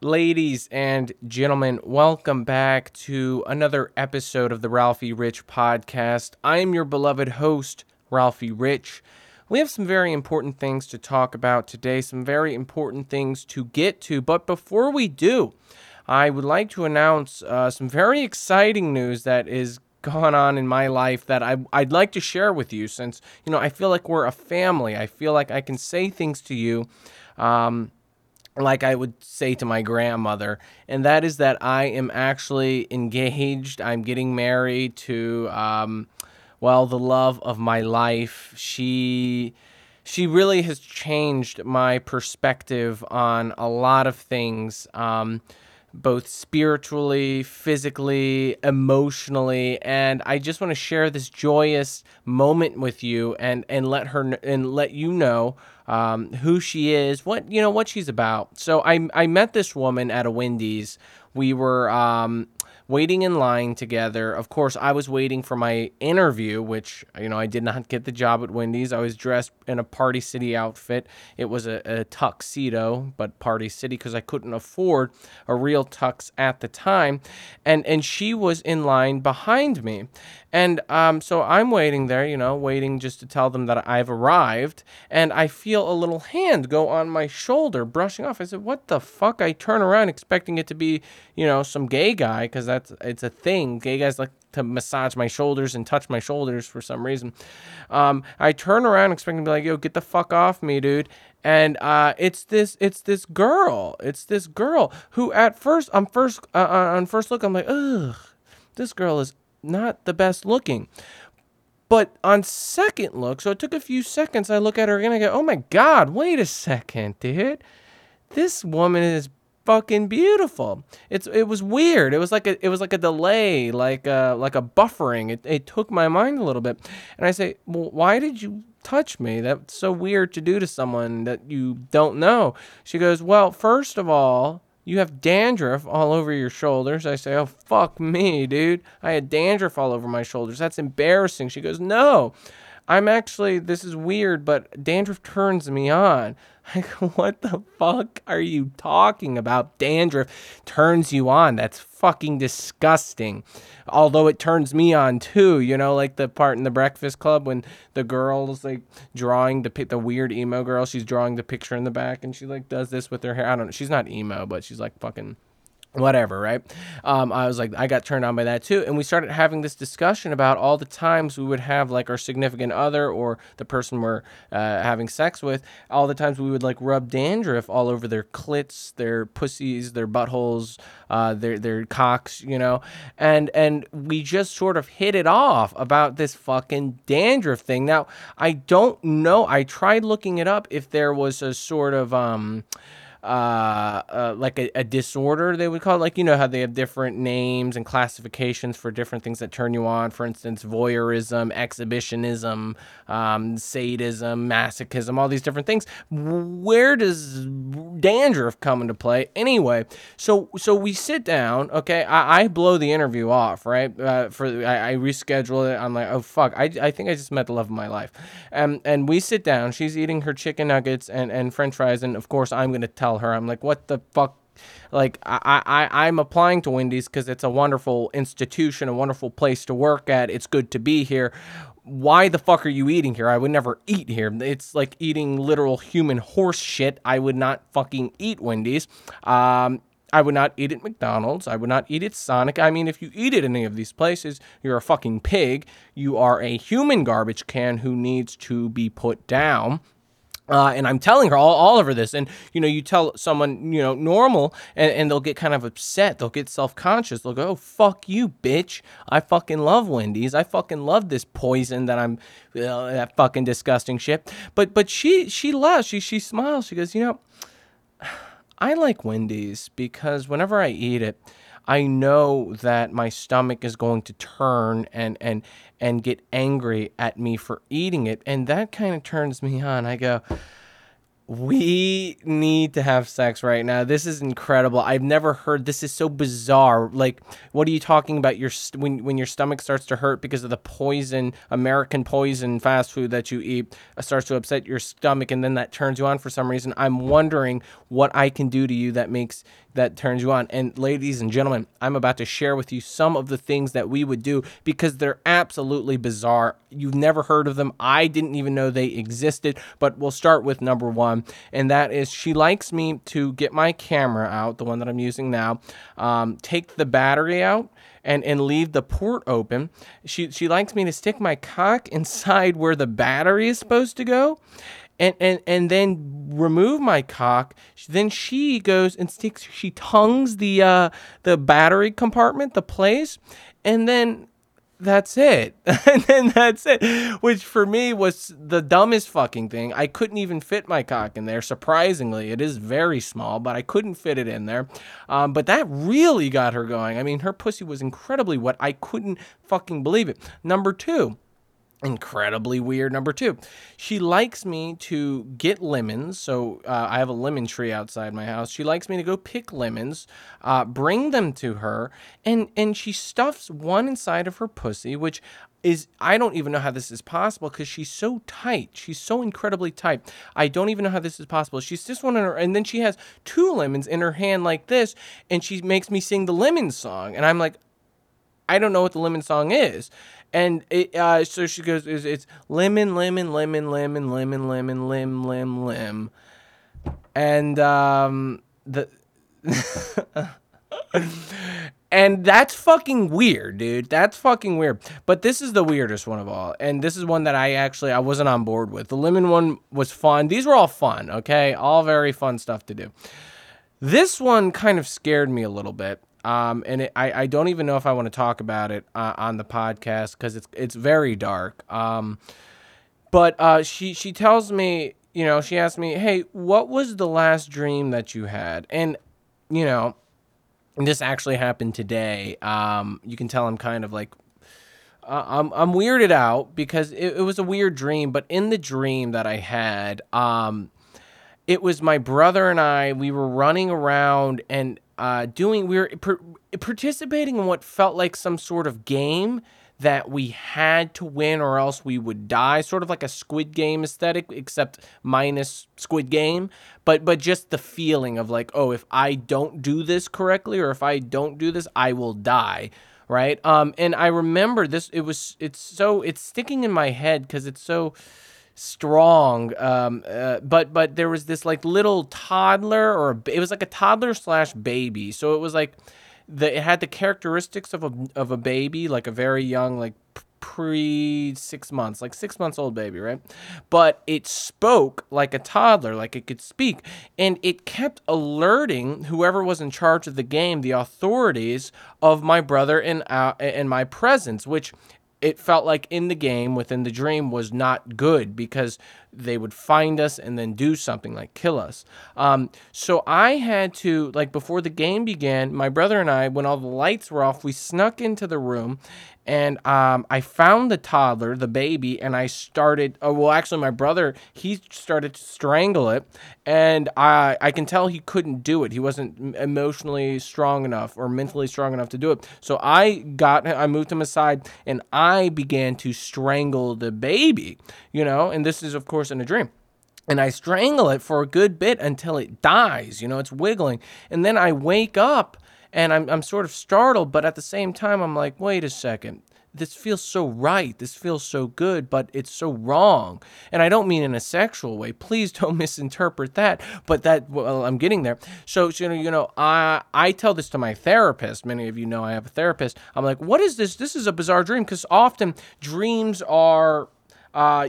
Ladies and gentlemen, welcome back to another episode of the Ralphie Rich podcast. I am your beloved host, Ralphie Rich. We have some very important things to talk about today, some very important things to get to. But before we do, I would like to announce some very exciting news that is gone on in my life that I'd like to share with you, since, you know, I feel like we're a family. I feel like I can say things to you like I would say to my grandmother, and that is that I am actually engaged. I'm getting married to, the love of my life. She really has changed my perspective on a lot of things, both spiritually, physically, emotionally, and I just want to share this joyous moment with you and let her and let you know who she is, what she's about. So I met this woman at a Wendy's. We were waiting in line together. Of course, I was waiting for my interview, which, you know, I did not get the job at Wendy's. I was dressed in a Party City outfit. It was a tuxedo, but Party City, because I couldn't afford a real tux at the time. And she was in line behind me. And so I'm waiting there, waiting just to tell them that I've arrived. And I feel a little hand go on my shoulder, brushing off. I said, what the fuck? I turn around expecting it to be, some gay guy, because it's a thing. Gay guys like to massage my shoulders and touch my shoulders for some reason. I turn around expecting to be like, yo, get the fuck off me, dude. And it's this girl who at first, on first look, I'm like, ugh, this girl is not the best looking. But on second look, so it took a few seconds, I look at her and I go, oh my God, wait a second, dude. This woman is fucking beautiful. It was weird. It was like a delay, like a buffering. It took my mind a little bit, and I say, well, why did you touch me? That's so weird to do to someone that you don't know. She goes, well, first of all, you have dandruff all over your shoulders. I say, oh, fuck me, dude. I had dandruff all over my shoulders. That's embarrassing. She goes, no, I'm actually, this is weird, but dandruff turns me on. I go, what the fuck are you talking about? Dandruff turns you on. That's fucking disgusting. Although it turns me on too, like the part in The Breakfast Club when the girl's like drawing the weird emo girl, she's drawing the picture in the back and she like does this with her hair. I don't know. She's not emo, but she's like fucking whatever, right? I was like, I got turned on by that too. And we started having this discussion about all the times we would have like our significant other or the person we're having sex with, all the times we would like rub dandruff all over their clits, their pussies, their buttholes, their cocks, and we just sort of hit it off about this fucking dandruff thing. Now, I don't know. I tried looking it up if there was a sort of, like a disorder, they would call it, how they have different names and classifications for different things that turn you on. For instance, voyeurism, exhibitionism, sadism, masochism, all these different things. Where does dandruff come into play? Anyway, so we sit down, okay, I blow the interview off, right? I reschedule it. I'm like, oh fuck, I think I just met the love of my life. And we sit down, she's eating her chicken nuggets and french fries, and of course I'm going to tell her, I'm like, what the fuck? Like, I'm applying to Wendy's because it's a wonderful institution, a wonderful place to work at. It's good to be here. Why the fuck are you eating here? I would never eat here. It's like eating literal human horse shit. I would not fucking eat Wendy's. I would not eat at McDonald's. I would not eat at Sonic. I mean, if you eat at any of these places, you're a fucking pig. You are a human garbage can who needs to be put down. And I'm telling her all over this. And, you tell someone, normal, and they'll get kind of upset. They'll get self-conscious. They'll go, oh, fuck you, bitch. I fucking love Wendy's. I fucking love this poison that I'm, that fucking disgusting shit. But she laughs. She smiles. She goes, I like Wendy's because whenever I eat it, I know that my stomach is going to turn and get angry at me for eating it, and that kind of turns me on. I go, we need to have sex right now. This is incredible. I've never heard, this is so bizarre. Like, what are you talking about? When your stomach starts to hurt because of the poison, American poison fast food that you eat, starts to upset your stomach, and then that turns you on for some reason. I'm wondering what I can do to you that turns you on. And ladies and gentlemen, I'm about to share with you some of the things that we would do because they're absolutely bizarre. You've never heard of them. I didn't even know they existed, but we'll start with number one. And that is, she likes me to get my camera out, the one that I'm using now, take the battery out and leave the port open. She likes me to stick my cock inside where the battery is supposed to go and then remove my cock. Then she goes and she tongues the battery compartment, the place, and then that's it. And then that's it, which for me was the dumbest fucking thing. I couldn't even fit my cock in there. Surprisingly, it is very small, but I couldn't fit it in there. But that really got her going. I mean, her pussy was incredibly wet. I couldn't fucking believe it. Number two. Incredibly weird. Number two, she likes me to get lemons. So I have a lemon tree outside my house. She likes me to go pick lemons, bring them to her, and she stuffs one inside of her pussy, which is, I don't even know how this is possible because she's so tight. She's so incredibly tight. I don't even know how this is possible. She's just one in her, and then she has two lemons in her hand like this, and she makes me sing the lemon song, and I'm like, I don't know what the lemon song is. And so she goes, it's lemon, lemon, lemon, lemon, lemon, lemon, lim, lim, lim. And and that's fucking weird, dude. That's fucking weird. But this is the weirdest one of all. And this is one that I wasn't on board with. The lemon one was fun. These were all fun, okay? All very fun stuff to do. This one kind of scared me a little bit. I don't even know if I want to talk about it on the podcast because it's very dark. But she tells me, you know, she asked me, hey, what was the last dream that you had? And, you know, this actually happened today. You can tell I'm kind of like, I'm weirded out because it was a weird dream. But in the dream that I had, it was my brother and I, we were running around and participating in what felt like some sort of game that we had to win or else we would die, sort of like a Squid Game aesthetic, except minus Squid Game, but just the feeling of like, oh, if I don't do this correctly or if I don't do this, I will die, right? And I remember this, it's sticking in my head because it's so strong, but there was this like little toddler, or it was like a toddler / baby, so it was like it had the characteristics of a baby, like a very young, like like 6 months old baby, right? But it spoke like a toddler, like it could speak, and it kept alerting whoever was in charge of the game, the authorities, of my brother and my presence, which it felt like in the game within the dream was not good because they would find us and then do something like kill us. So I had to, like, before the game began, my brother and I, when all the lights were off, we snuck into the room and I found the toddler, the baby, and I started, my brother, he started to strangle it, and I can tell he couldn't do it. He wasn't emotionally strong enough or mentally strong enough to do it. So I moved him aside and I began to strangle the baby, you know, and this is, of course, in a dream. And I strangle it for a good bit until it dies, you know, it's wiggling. And then I wake up and I'm sort of startled, but at the same time, I'm like, wait a second. This feels so right. This feels so good, but it's so wrong. And I don't mean in a sexual way. Please don't misinterpret that. But I'm getting there. So, you know, I tell this to my therapist. Many of you know I have a therapist. I'm like, what is this? This is a bizarre dream, because often dreams are,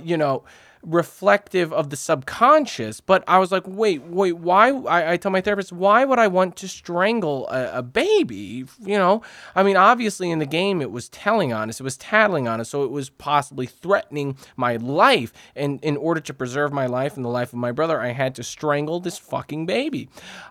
you know, reflective of the subconscious. But I was like, wait, why? I tell my therapist, why would I want to strangle a baby? You know, I mean, obviously in the game, it was tattling on us, so it was possibly threatening my life. And in order to preserve my life and the life of my brother, I had to strangle this fucking baby.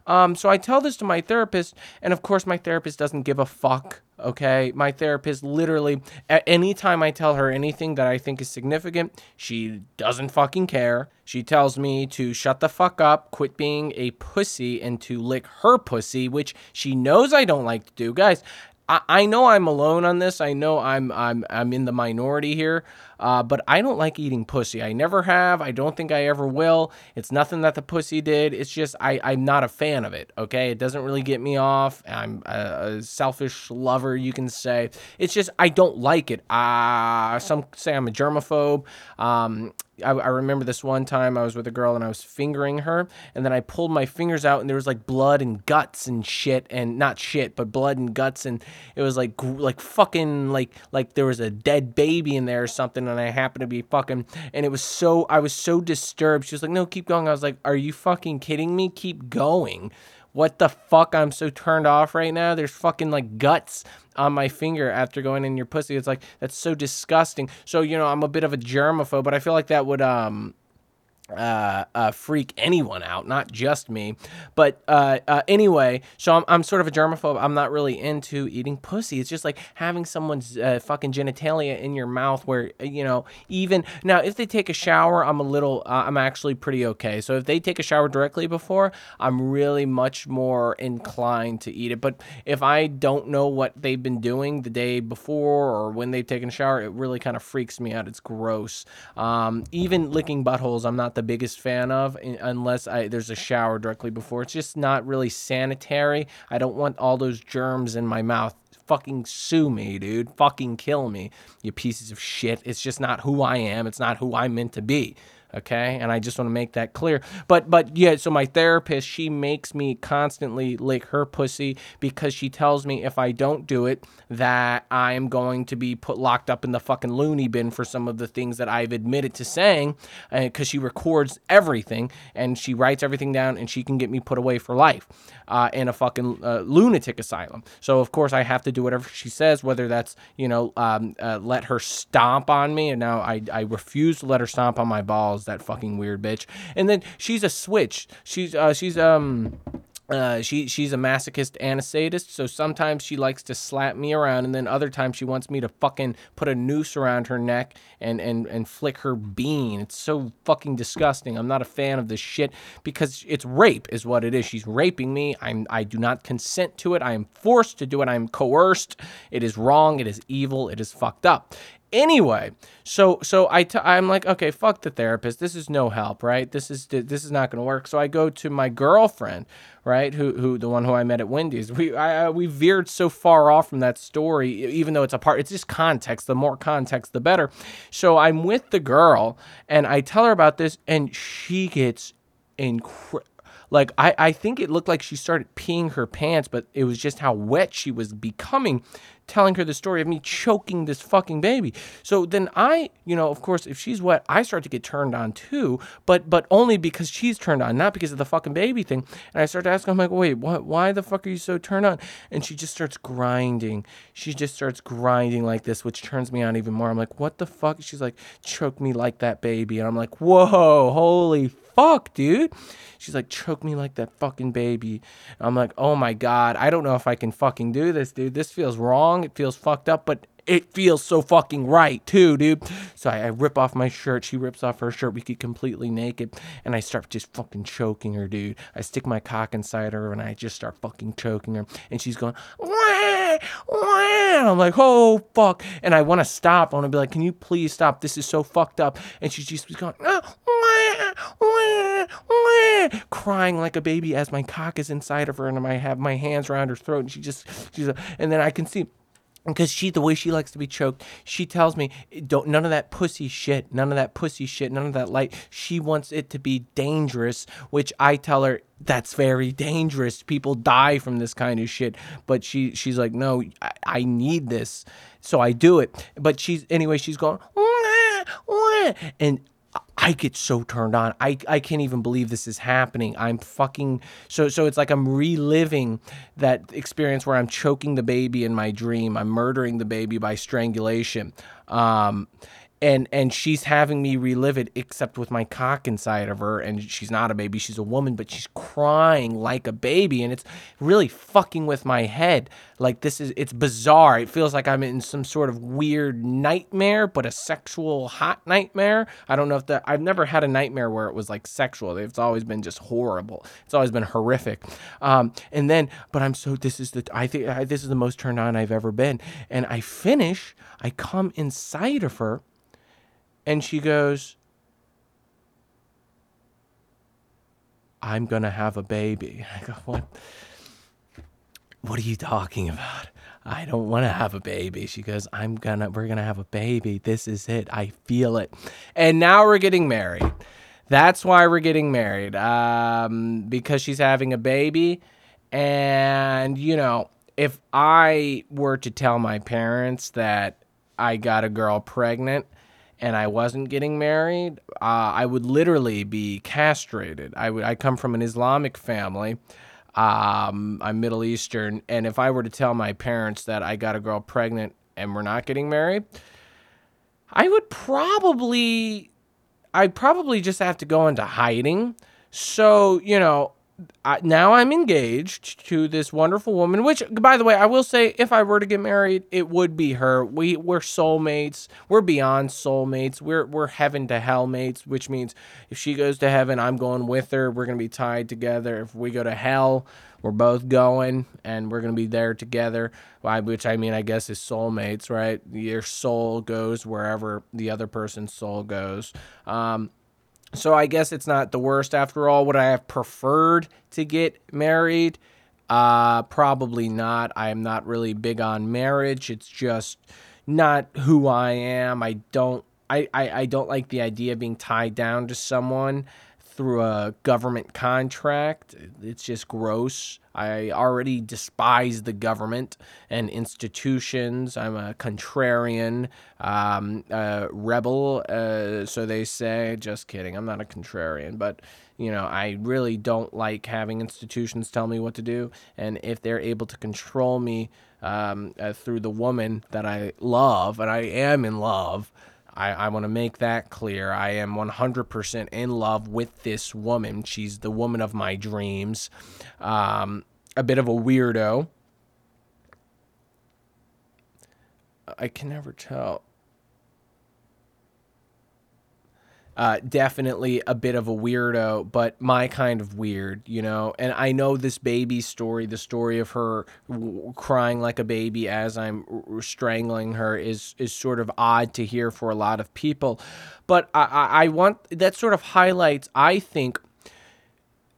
So I tell this to my therapist, and of course my therapist doesn't give a fuck Okay, my therapist literally, at any time I tell her anything that I think is significant, she doesn't fucking care. She tells me to shut the fuck up, quit being a pussy, and to lick her pussy, which she knows I don't like to do. Guys, I know I'm alone on this. I know I'm in the minority here, but I don't like eating pussy. I never have. I don't think I ever will. It's nothing that the pussy did. It's just I'm not a fan of it, okay? It doesn't really get me off. I'm a selfish lover, you can say. It's just I don't like it. Some say I'm a germaphobe. I remember this one time I was with a girl and I was fingering her, and then I pulled my fingers out and there was like blood and guts and shit, and not shit, but blood and guts, and it was like fucking like there was a dead baby in there or something, and I happened to be fucking, and it was so, I was so disturbed. She was like, no, keep going. I was like, are you fucking kidding me? Keep going. What the fuck? I'm so turned off right now. There's fucking like guts on my finger after going in your pussy. It's like, that's so disgusting. So, you know, I'm a bit of a germaphobe, but I feel like that would freak anyone out, not just me. But anyway, so I'm sort of a germaphobe. I'm not really into eating pussy. It's just like having someone's fucking genitalia in your mouth, where, you know, even now if they take a shower, I'm actually pretty okay. So if they take a shower directly before, I'm really much more inclined to eat it. But if I don't know what they've been doing the day before or when they've taken a shower, it really kind of freaks me out. It's gross. Even licking buttholes, I'm not the biggest fan of, unless there's a shower directly before. It's just not really sanitary. I don't want all those germs in my mouth. Fucking sue me, dude. Fucking kill me, you pieces of shit. It's just not who I am. It's not who I'm meant to be. Okay, and I just want to make that clear. But yeah, so my therapist, she makes me constantly lick her pussy because she tells me if I don't do it, that I am going to be locked up in the fucking loony bin for some of the things that I've admitted to saying, because she records everything and she writes everything down, and she can get me put away for life in a fucking lunatic asylum. So of course I have to do whatever she says, whether that's, you know, let her stomp on me, and now I refuse to let her stomp on my balls. That fucking weird bitch. And then she's a switch. She's a masochist and a sadist, so sometimes she likes to slap me around, and then other times she wants me to fucking put a noose around her neck and flick her bean. It's so fucking disgusting. I'm not a fan of this shit, because it's rape is what it is. She's raping me. I do not consent to it. I am forced to do it. I am coerced. It is wrong. It is evil. It is fucked up. Anyway, so I'm like, okay, fuck the therapist. This is no help, right? This is not going to work. So I go to my girlfriend, right? Who the one who I met at Wendy's. We veered so far off from that story, even though it's just context. The more context, the better. So I'm with the girl and I tell her about this, and she gets incredible. Like, I think it looked like she started peeing her pants, but it was just how wet she was becoming, telling her the story of me choking this fucking baby. So then I, you know, of course, if she's wet, I start to get turned on too, but only because she's turned on, not because of the fucking baby thing. And I start to ask her, I'm like, wait, why the fuck are you so turned on? And she just starts grinding. She just starts grinding like this, which turns me on even more. I'm like, what the fuck? She's like, choke me like that, baby. And I'm like, whoa, holy fuck, dude. She's like, choke me like that fucking baby. I'm like, oh my God, I don't know if I can fucking do this, dude. This feels wrong. It feels fucked up, but it feels so fucking right too, dude. So I rip off my shirt. She rips off her shirt. We get completely naked, and I start just fucking choking her, dude. I stick my cock inside her, and I just start fucking choking her, and she's going, wah, wah. I'm like, oh fuck, and I want to stop. I want to be like, can you please stop? This is so fucked up. And she just was going, ah, wah, wah, wah, crying like a baby as my cock is inside of her, and I have my hands around her throat, and and then I can see, because the way she likes to be choked, she tells me, none of that pussy shit, none of that pussy shit, none of that light. She wants it to be dangerous, which I tell her, that's very dangerous. People die from this kind of shit. But she's like, no, I need this. So I do it. But she's going, wah, wah, and I get so turned on. I can't even believe this is happening. I'm fucking... So it's like I'm reliving that experience where I'm choking the baby in my dream. I'm murdering the baby by strangulation. And she's having me relive it, except with my cock inside of her. And she's not a baby, she's a woman, but she's crying like a baby. And it's really fucking with my head. Like, it's bizarre. It feels like I'm in some sort of weird nightmare, but a sexual hot nightmare. I don't know if that, I've never had a nightmare where it was like sexual. It's always been just horrible. It's always been horrific. This is the most turned on I've ever been. And I come inside of her. And she goes, I'm going to have a baby. I go, what are you talking about? I don't want to have a baby. She goes, we're going to have a baby. This is it. I feel it. And now we're getting married. That's why we're getting married. Because she's having a baby. And, you know, if I were to tell my parents that I got a girl pregnant, and I wasn't getting married, I would literally be castrated. I come from an Islamic family. I'm Middle Eastern. And if I were to tell my parents that I got a girl pregnant and we're not getting married, I'd probably just have to go into hiding. So, you know, now I'm engaged to this wonderful woman, which, by the way, I will say, if I were to get married, it would be her. We're soulmates. We're beyond soulmates. We're heaven to hell mates, which means if she goes to heaven, I'm going with her. We're going to be tied together. If we go to hell, we're both going, and we're going to be there together, which I mean, I guess is soulmates, right? Your soul goes wherever the other person's soul goes. So I guess it's not the worst after all. Would I have preferred to get married? Probably not. I am not really big on marriage. It's just not who I am. I don't like the idea of being tied down to someone through a government contract. It's just gross. I already despise the government and institutions. I'm a contrarian, rebel, so they say. Just kidding. I'm not a contrarian, but, you know, I really don't like having institutions tell me what to do. And if they're able to control me through the woman that I love, and I am in love, I want to make that clear. I am 100% in love with this woman. She's the woman of my dreams. A bit of a weirdo. I can never tell. Definitely a bit of a weirdo, but my kind of weird, you know. And I know this baby story, the story of her crying like a baby as I'm strangling her is sort of odd to hear for a lot of people. But I want, that sort of highlights, I think,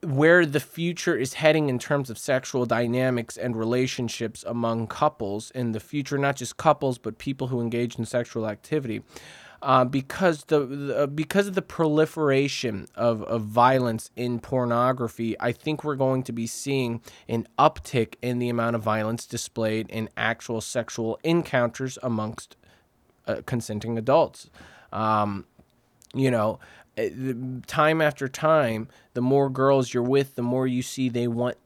where the future is heading in terms of sexual dynamics and relationships among couples in the future, not just couples, but people who engage in sexual activity. Because of the proliferation of violence in pornography, I think we're going to be seeing an uptick in the amount of violence displayed in actual sexual encounters amongst consenting adults. You know, time after time, the more girls you're with, the more you see they want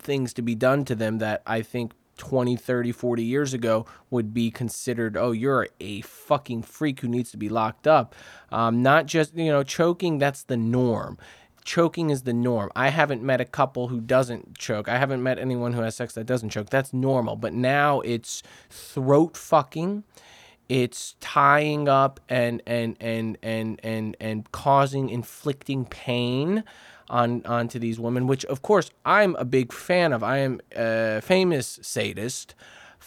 things to be done to them that I think 20, 30, 40 years ago would be considered, oh, you're a fucking freak who needs to be locked up. Not just, you know, choking, that's the norm. Choking is the norm. I haven't met a couple who doesn't choke. I haven't met anyone who has sex that doesn't choke. That's normal. But now it's throat fucking. It's tying up and causing, inflicting pain onto these women, which of course I'm a big fan of. I am a famous sadist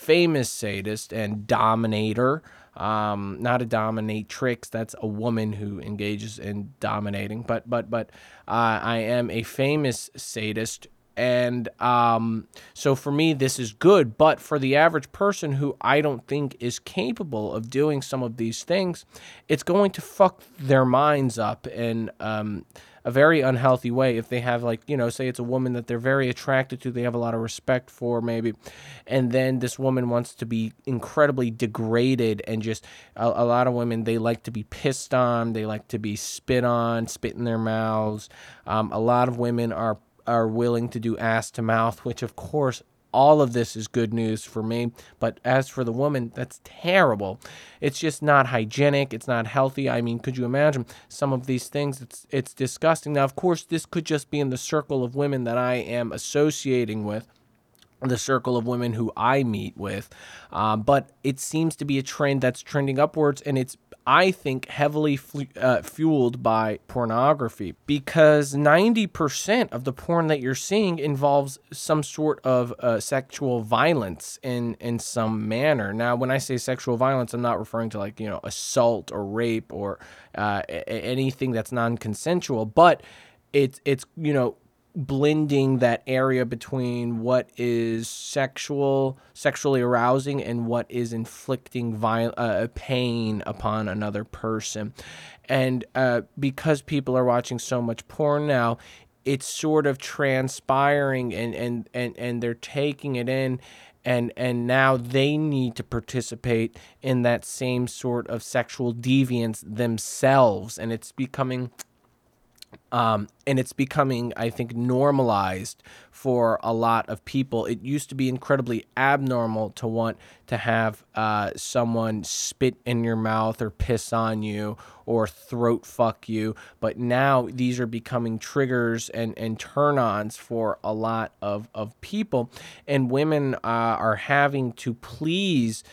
and dominator, not a dominatrix. That's a woman who engages in dominating, but I am a famous sadist. And so for me, this is good. But for the average person who I don't think is capable of doing some of these things, it's going to fuck their minds up in a very unhealthy way. If they have, like, you know, say it's a woman that they're very attracted to, they have a lot of respect for maybe, and then this woman wants to be incredibly degraded, and just a lot of women, they like to be pissed on, they like to be spit on, spit in their mouths. A lot of women are willing to do ass to mouth, which of course all of this is good news for me. But as for the woman, that's terrible. It's just not hygienic. It's not healthy. I mean, could you imagine some of these things? It's disgusting. Now, of course, this could just be in the circle of women that I am associating with, the circle of women who I meet with. But it seems to be a trend that's trending upwards, and it's, I think, heavily fueled by pornography, because 90% of the porn that you're seeing involves some sort of sexual violence in some manner. Now, when I say sexual violence, I'm not referring to, like, you know, assault or rape or anything that's non-consensual, but it's you know, blending that area between what is sexually arousing and what is inflicting pain upon another person. And because people are watching so much porn now, it's sort of transpiring and they're taking it in, and now they need to participate in that same sort of sexual deviance themselves, and it's becoming I think, normalized for a lot of people. It used to be incredibly abnormal to want to have someone spit in your mouth or piss on you or throat fuck you, but now these are becoming triggers and turn-ons for a lot of people, and women are having to please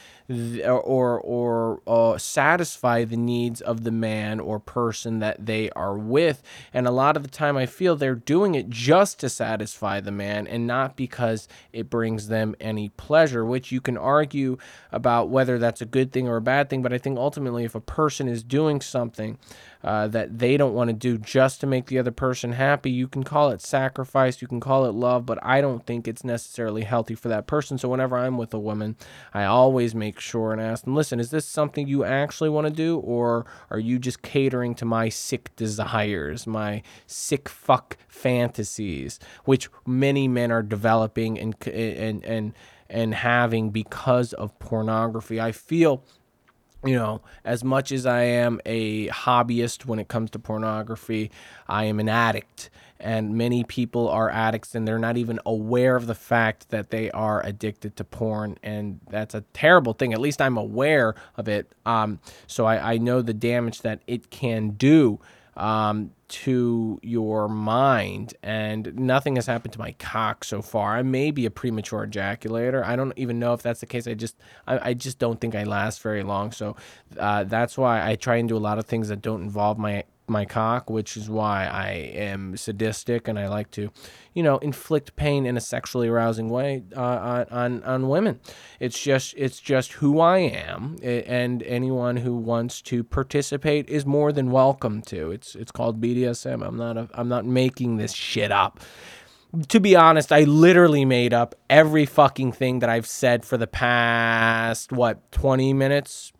or satisfy the needs of the man or person that they are with. And a lot of the time I feel they're doing it just to satisfy the man and not because it brings them any pleasure, which you can argue about whether that's a good thing or a bad thing. But I think ultimately, if a person is doing something that they don't want to do just to make the other person happy, you can call it sacrifice, you can call it love, but I don't think it's necessarily healthy for that person. So whenever I'm with a woman, I always make sure and ask them, listen, is this something you actually want to do, or are you just catering to my sick desires, my sick fuck fantasies, which many men are developing and having because of pornography. I feel, you know, as much as I am a hobbyist when it comes to pornography, I am an addict. And many people are addicts, and they're not even aware of the fact that they are addicted to porn, and that's a terrible thing. At least I'm aware of it, so I know the damage that it can do to your mind, and nothing has happened to my cock so far. I may be a premature ejaculator. I don't even know if that's the case. I just don't think I last very long, so that's why I try and do a lot of things that don't involve my cock, which is why I am sadistic and I like to, you know, inflict pain in a sexually arousing way on women. It's just who I am, and anyone who wants to participate is more than welcome to. It's called BDSM. I'm not making this shit up. To be honest, I literally made up every fucking thing that I've said for the past 20 minutes.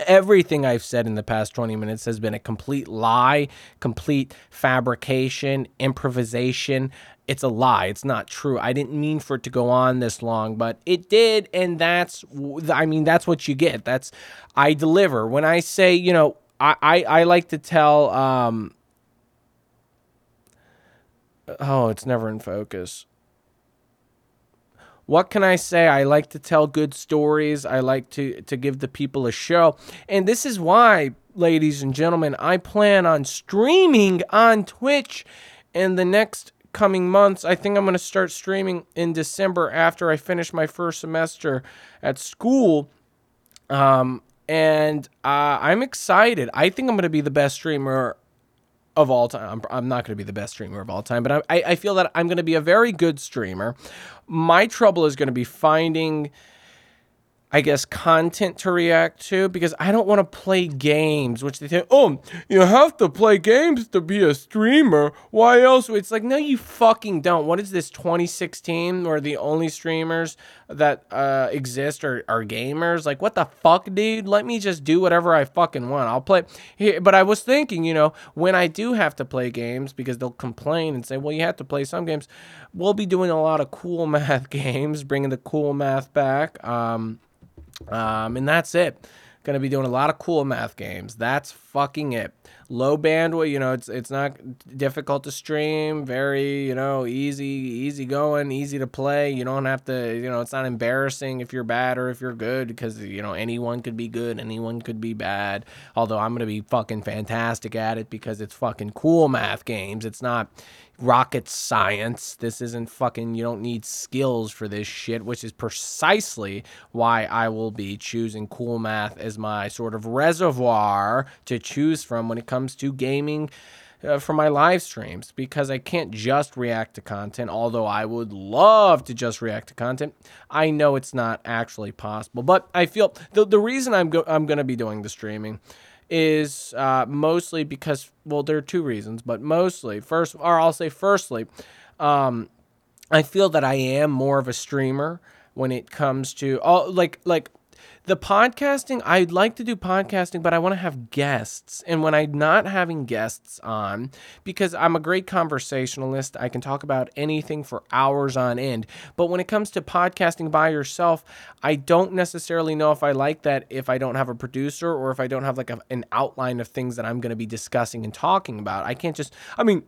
Everything I've said in the past 20 minutes has been a complete lie, complete fabrication, improvisation. It's a lie. It's not true. I didn't mean for it to go on this long, but it did, and that's what you get. That's, I deliver. When I say, you know, I like to tell, it's never in focus. What can I say? I like to tell good stories. I like to give the people a show. And this is why, ladies and gentlemen, I plan on streaming on Twitch in the next coming months. I think I'm going to start streaming in December after I finish my first semester at school. I'm excited. I think I'm going to be the best streamer of all time. I'm not going to be the best streamer of all time, but I feel that I'm going to be a very good streamer. My trouble is going to be finding, I guess, content to react to, because I don't want to play games, which they say, oh, you have to play games to be a streamer. Why else? It's like, no, you fucking don't. What is this, 2016, where the only streamers that exist are gamers? Like, what the fuck, dude? Let me just do whatever I fucking want. I'll play. But I was thinking, you know, when I do have to play games, because they'll complain and say, well, you have to play some games, we'll be doing a lot of cool math games, bringing the cool math back. And that's it. Going to be doing a lot of cool math games. That's fucking it. Low bandwidth, you know, it's not difficult to stream. Very, you know, easy going, easy to play. You don't have to, you know, it's not embarrassing if you're bad or if you're good, because, you know, anyone could be good, anyone could be bad. Although I'm going to be fucking fantastic at it because it's fucking cool math games. It's not rocket science. This isn't fucking, you don't need skills for this shit, which is precisely why I will be choosing cool math as my sort of reservoir to choose from when it comes to gaming for my live streams, because I can't just react to content. Although I would love to just react to content, I know it's not actually possible. But I feel the reason I'm going to be doing the streaming is mostly because, well, there are two reasons, but mostly firstly, I feel that I am more of a streamer when it comes to all like the podcasting. I'd like to do podcasting, but I want to have guests. And when I'm not having guests on, because I'm a great conversationalist, I can talk about anything for hours on end. But when it comes to podcasting by yourself, I don't necessarily know if I like that if I don't have a producer or if I don't have like an outline of things that I'm going to be discussing and talking about. I can't just, I mean...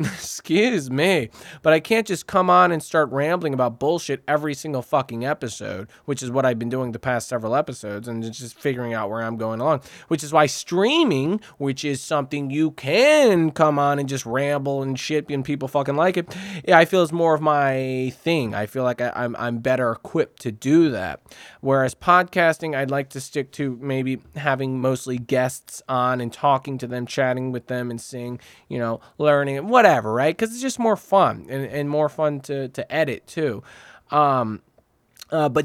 Excuse me, but I can't just come on and start rambling about bullshit every single fucking episode, which is what I've been doing the past several episodes, and it's just figuring out where I'm going along, which is why streaming, which is something you can come on and just ramble and shit, and people fucking like it, I feel is more of my thing. I feel like I'm better equipped to do that, whereas podcasting, I'd like to stick to maybe having mostly guests on and talking to them, chatting with them, and seeing, you know, learning, whatever. Right? Because it's just more fun and more fun to edit too. But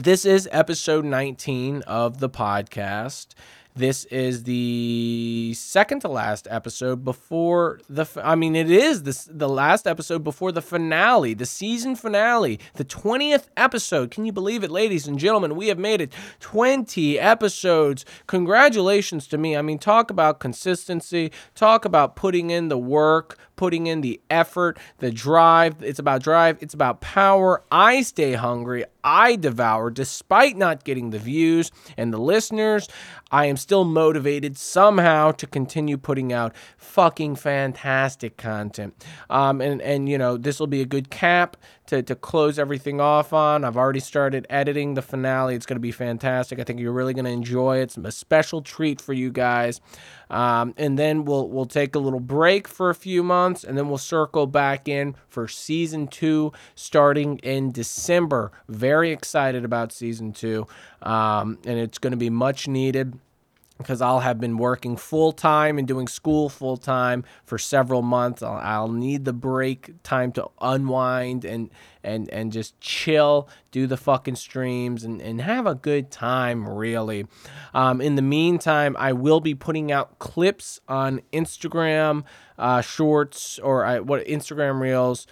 this is episode 19 of the podcast. This is the second to last episode before the last episode before the finale, the season finale, the 20th episode. Can you believe it, ladies and gentlemen? We have made it 20 episodes. Congratulations to me. I mean, talk about consistency. Talk about putting in the work, putting in the effort, the drive. It's about drive. It's about power. I stay hungry. I devour despite not getting the views and the listeners. I am still motivated somehow to continue putting out fucking fantastic content. And you know, this will be a good cap to close everything off on. I've already started editing the finale. It's going to be fantastic. I think you're really going to enjoy it. It's a special treat for you guys. And then we'll take a little break for a few months, and then we'll circle back in for season 2 starting in December. Very excited about season 2, and it's going to be much needed, because I'll have been working full-time and doing school full-time for several months. I'll need the break time to unwind and just chill, do the fucking streams, and have a good time, really. In the meantime, I will be putting out clips on Instagram Shorts, or Instagram Reels,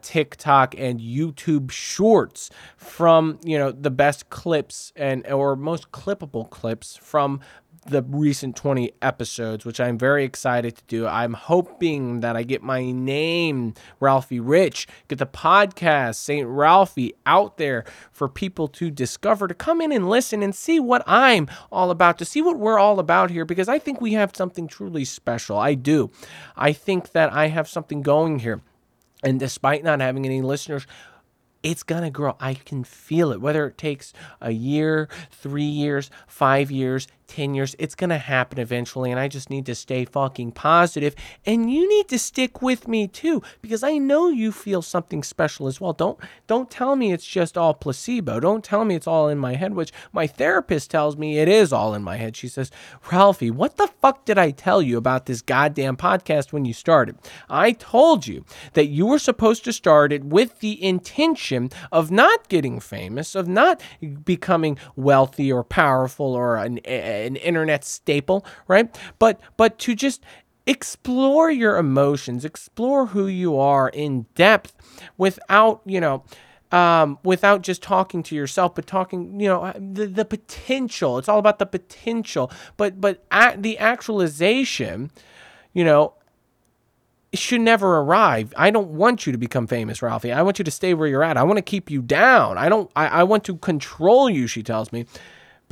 TikTok, and YouTube Shorts from, you know, the best clips or most clippable clips from the recent 20 episodes, which I'm very excited to do. I'm hoping that I get my name, Ralphie Rich, get the podcast, Saint Ralphie, out there for people to discover, to come in and listen and see what I'm all about, to see what we're all about here, because I think we have something truly special. I do. I think that I have something going here. And despite not having any listeners, it's going to grow. I can feel it. Whether it takes a year, 3 years, 5 years, 10 years, it's going to happen eventually. And I just need to stay fucking positive. And you need to stick with me too, because I know you feel something special as well. Don't tell me it's just all placebo. Don't tell me it's all in my head, which my therapist tells me it is all in my head. She says, Ralphie, what the fuck did I tell you about this goddamn podcast when you started? I told you that you were supposed to start it with the intention of not getting famous, of not becoming wealthy or powerful or an internet staple, right? But to just explore your emotions, explore who you are in depth without, you know, without just talking to yourself, but talking, you know, the potential. It's all about the potential, but at the actualization, you know, should never arrive. I don't want you to become famous, Ralphie. I want you to stay where you're at. I want to keep you down. I want to control you, she tells me.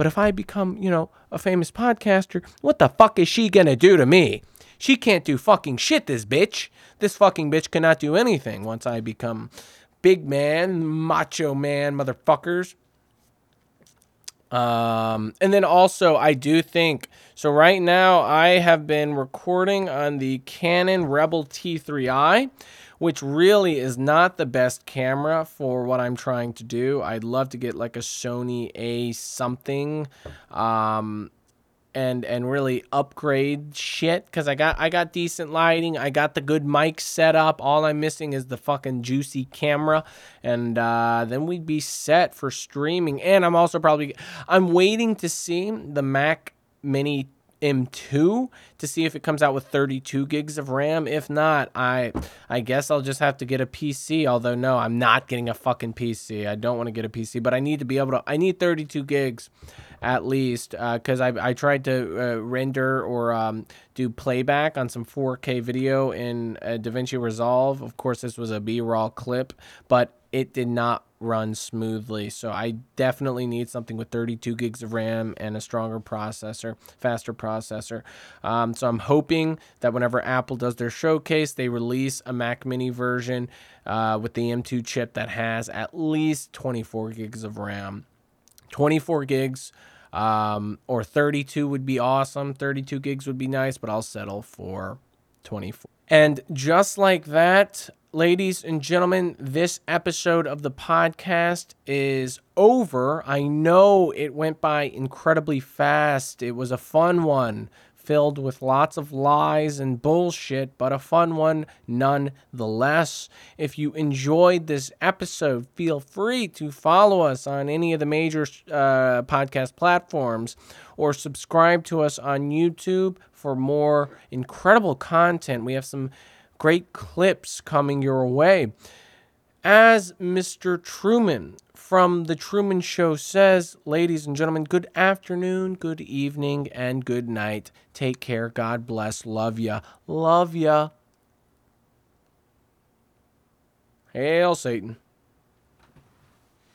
But if I become, a famous podcaster, what the fuck is she gonna do to me? She can't do fucking shit, this bitch. This fucking bitch cannot do anything once I become big man, macho man, motherfuckers. And then also I do think, so right now I have been recording on the Canon Rebel T3i, which really is not the best camera for what I'm trying to do. I'd love to get like a Sony A something, and really upgrade shit. Cause I got decent lighting. I got the good mic set up. All I'm missing is the fucking juicy camera. And, then we'd be set for streaming. And I'm also I'm waiting to see the Mac Mini M2 to see if it comes out with 32 gigs of RAM. If not, I guess I'll just have to get a PC. Although no, I'm not getting a fucking PC. I don't want to get a PC, but I need to be able to. I need 32 gigs at least, because I tried to render or do playback on some 4K video in DaVinci Resolve. Of course, this was a B-roll clip, but it did not run smoothly. So I definitely need something with 32 gigs of RAM and a stronger processor, faster processor. So I'm hoping that whenever Apple does their showcase, they release a Mac Mini version with the M2 chip that has at least 24 gigs of RAM. 24 gigs or 32 would be awesome. 32 gigs would be nice, but I'll settle for 24. And just like that, ladies and gentlemen, this episode of the podcast is over. I know it went by incredibly fast. It was a fun one, filled with lots of lies and bullshit, but a fun one nonetheless. If you enjoyed this episode, feel free to follow us on any of the major podcast platforms or subscribe to us on YouTube for more incredible content. We have some great clips coming your way. As Mr. Truman from The Truman Show says, ladies and gentlemen, good afternoon, good evening, and good night. Take care. God bless. Love ya. Love ya. Hail Satan.